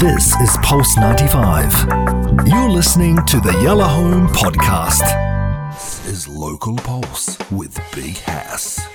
This is Pulse 95. You're listening to the Yellow Home Podcast. This is Local Pulse with Big Hass.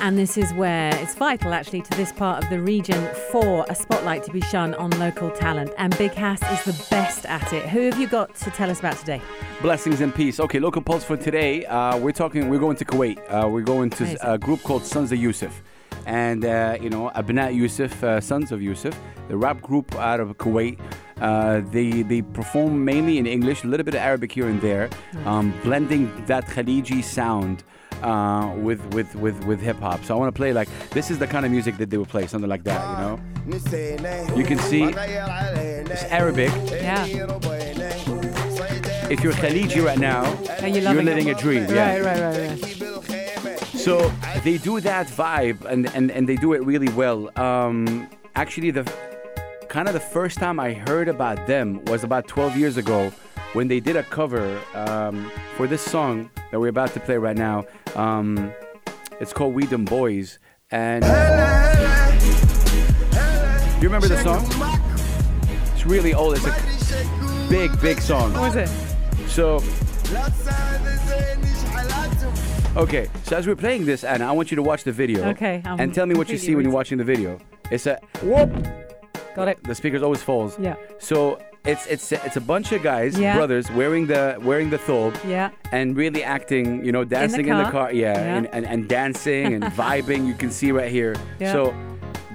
And this is where it's vital, actually, to this part of the region for a spotlight to be shone on local talent. And Big Hass is the best at it. Who have you got to tell us about today? Blessings and peace. Okay, Local Pulse for today. We're going to Kuwait. We're going to a group called Sons of Yusuf. And, Abna Yusuf, Sons of Yusuf, the rap group out of Kuwait. They perform mainly in English, a little bit of Arabic here and there, blending that Khaliji sound with hip-hop. So I want to play, this is the kind of music that they would play, something like that, you know? You can see it's Arabic. Yeah. If you're Khaliji right now, you're living a dream. Yeah. Right. So they do that vibe and they do it really well. Actually, the first time I heard about them was about 12 years ago when they did a cover for this song that we're about to play right now. It's called We Them Boys. And you remember the song? It's really old. It's a big song. What was it? Okay, so as we're playing this, Anna, I want you to watch the video. Okay. And tell me what you see when you're watching the video. It's a whoop. Got it. The speakers always falls. Yeah. So it's a bunch of guys, brothers, wearing the thobe. Yeah. And really acting, dancing in the car. Yeah. And dancing and vibing. You can see right here. Yeah. So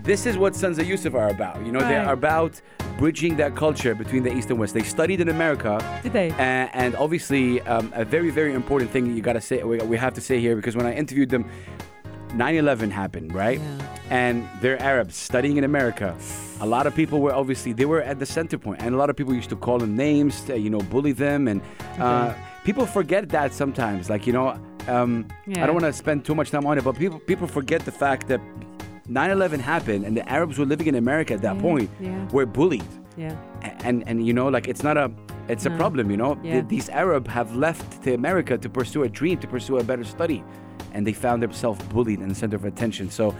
this is what Sons of Yusuf are about. They are about bridging that culture between the East and West. They studied in America. Did they? And obviously, a very, very important thing you gotta say, we have to say here, because when I interviewed them, 9/11 happened, right? Yeah. And they're Arabs studying in America. A lot of people were they were at the center point, and a lot of people used to call them names, bully them, and people forget that sometimes. I don't want to spend too much time on it, but people forget the fact that 9/11 happened, and the Arabs who were living in America at that point were bullied. Yeah. And it's not a... It's a problem, Yeah. These Arabs have left to America to pursue a dream, to pursue a better study. And they found themselves bullied in the center of attention. So,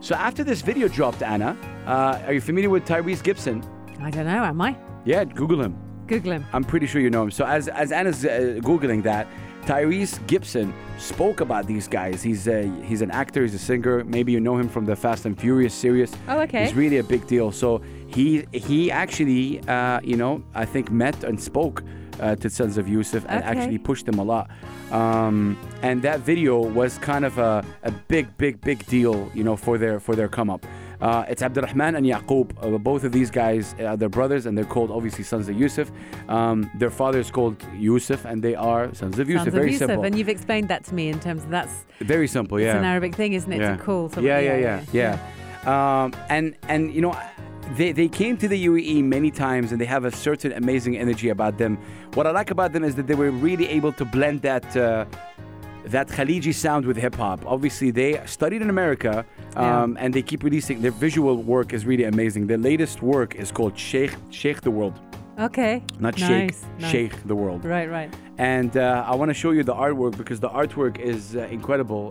so after this video dropped, Anna, are you familiar with Tyrese Gibson? I don't know, am I? Yeah, Google him. I'm pretty sure you know him. So as Anna's Googling that, Tyrese Gibson spoke about these guys. He's an actor, he's a singer. Maybe you know him from the Fast and Furious series. Oh, okay. He's really a big deal. So he actually, I think met and spoke to Sons of Yusuf and actually pushed them a lot. And that video was kind of a big deal, for their come up. It's Abdurrahman and Yaqub. Both of these guys, they're brothers, and they're called, obviously, Sons of Yusuf. Their father is called Yusuf, and they are Sons of Yusuf. Simple. And you've explained that to me in terms of that's... Very simple, yeah. It's an Arabic thing, isn't it? Yeah. To call something. Yeah. And they came to the UAE many times, and they have a certain amazing energy about them. What I like about them is that they were really able to blend that... that Khaliji sound with hip-hop. Obviously, they studied in America, and they keep releasing. Their visual work is really amazing. Their latest work is called Sheikh the World. Okay. Not nice. Sheikh, nice. Sheikh the World. Right. And I want to show you the artwork, because the artwork is incredible.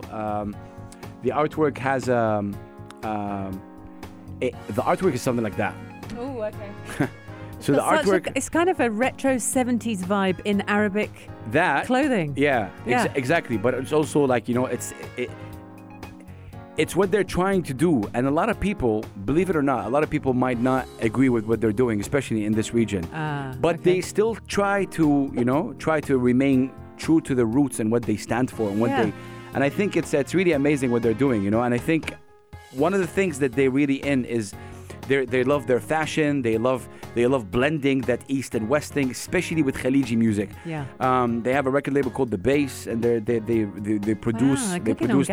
The artwork has... the artwork is something like that. Oh, okay. So that's the artwork... It's kind of a retro 70s vibe in Arabic clothing. Yeah. Exactly. But it's also it's what they're trying to do. And a lot of people, believe it or not, might not agree with what they're doing, especially in this region. But they still try to remain true to the roots and what they stand for. And I think it's really amazing what they're doing, And I think one of the things that they're really in is... They love their fashion. They love blending that East and West thing, especially with Khaliji music. Yeah. They have a record label called The Bass, and they produce they produce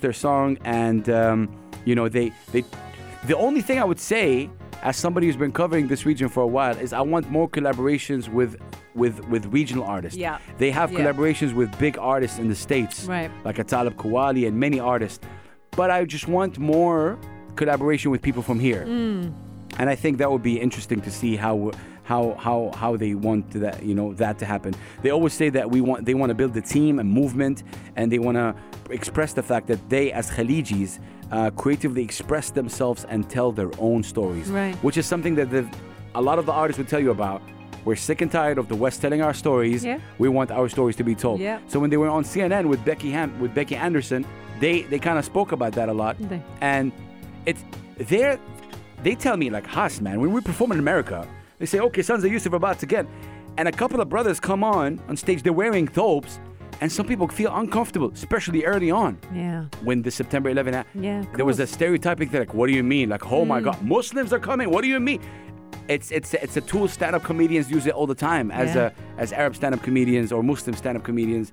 their song, and the only thing I would say, as somebody who's been covering this region for a while, is I want more collaborations with regional artists. Yeah. They have collaborations with big artists in the States, right? Like Atalib Kowali and many artists, but I just want more collaboration with people from here, and I think that would be interesting to see how they want that that to happen. They always say that they want to build a team, a movement, and they want to express the fact that they, as Khalijis, creatively express themselves and tell their own stories, right, which is something that a lot of the artists would tell you about. We're sick and tired of the West telling our stories. Yeah. We want our stories to be told. Yeah. So when they were on CNN with Becky Anderson, they kind of spoke about that a lot. Okay. And they tell me, like, Hass, man, when we perform in America, they say, okay, Sons of Yusuf about to get. And a couple of brothers come on stage, they're wearing thobes, and some people feel uncomfortable, especially early on. Yeah. When the September 11 happened, there was a stereotyping thing, like, what do you mean? Like, oh my God, Muslims are coming, what do you mean? It's a tool stand-up comedians use it all the time as Arab stand-up comedians or Muslim stand-up comedians.